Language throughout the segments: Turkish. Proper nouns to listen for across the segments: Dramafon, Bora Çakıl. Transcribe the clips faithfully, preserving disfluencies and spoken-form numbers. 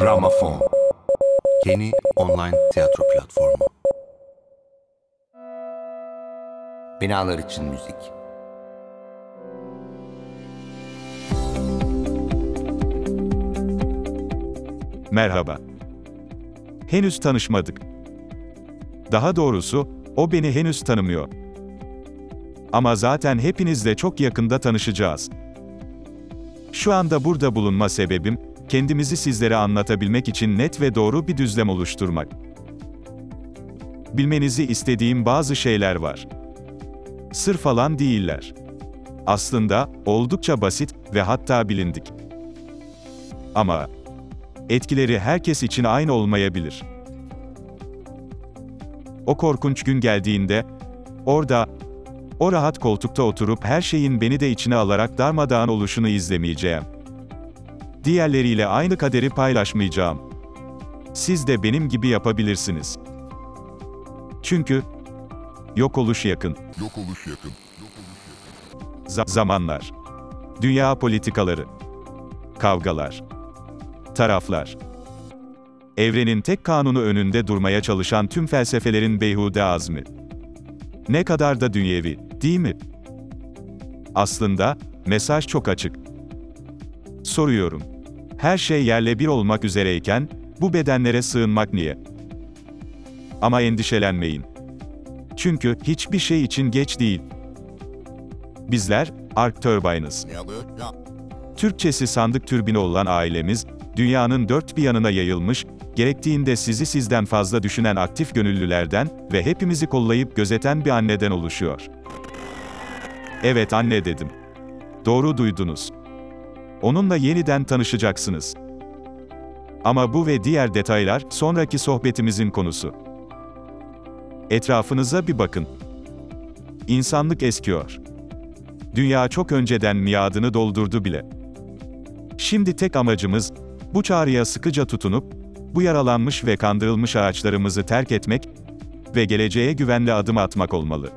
Dramafon, yeni online tiyatro platformu. Binalar için müzik. Merhaba. Henüz tanışmadık. Daha doğrusu, o beni henüz tanımıyor. Ama zaten hepinizle çok yakında tanışacağız. Şu anda burada bulunma sebebim, kendimizi sizlere anlatabilmek için net ve doğru bir düzlem oluşturmak. Bilmenizi istediğim bazı şeyler var. Sır falan değiller. Aslında, oldukça basit ve hatta bilindik. Ama etkileri herkes için aynı olmayabilir. O korkunç gün geldiğinde, orada, o rahat koltukta oturup her şeyin beni de içine alarak darmadağın oluşunu izlemeyeceğim. Diğerleriyle aynı kaderi paylaşmayacağım. Siz de benim gibi yapabilirsiniz. Çünkü yok oluş yakın. Yok oluş yakın. Yok oluş yakın. Z- zamanlar. Dünya politikaları. Kavgalar. Taraflar. Evrenin tek kanunu önünde durmaya çalışan tüm felsefelerin beyhude azmi. Ne kadar da dünyevi, değil mi? Aslında, mesaj çok açık. Soruyorum. Her şey yerle bir olmak üzereyken, bu bedenlere sığınmak niye? Ama endişelenmeyin. Çünkü hiçbir şey için geç değil. Bizler, Ark Turbine'ız. Türkçesi sandık türbini olan ailemiz, dünyanın dört bir yanına yayılmış, gerektiğinde sizi sizden fazla düşünen aktif gönüllülerden ve hepimizi kollayıp gözeten bir anneden oluşuyor. Evet anne dedim. Doğru duydunuz. Onunla yeniden tanışacaksınız. Ama bu ve diğer detaylar, sonraki sohbetimizin konusu. Etrafınıza bir bakın. İnsanlık eskiyor. Dünya çok önceden miadını doldurdu bile. Şimdi tek amacımız, bu çağrıya sıkıca tutunup, bu yaralanmış ve kandırılmış ağaçlarımızı terk etmek ve geleceğe güvenle adım atmak olmalı.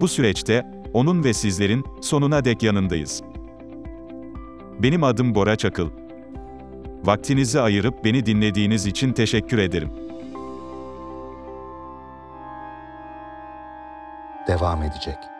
Bu süreçte, onun ve sizlerin, sonuna dek yanındayız. Benim adım Bora Çakıl. Vaktinizi ayırıp beni dinlediğiniz için teşekkür ederim. Devam edecek.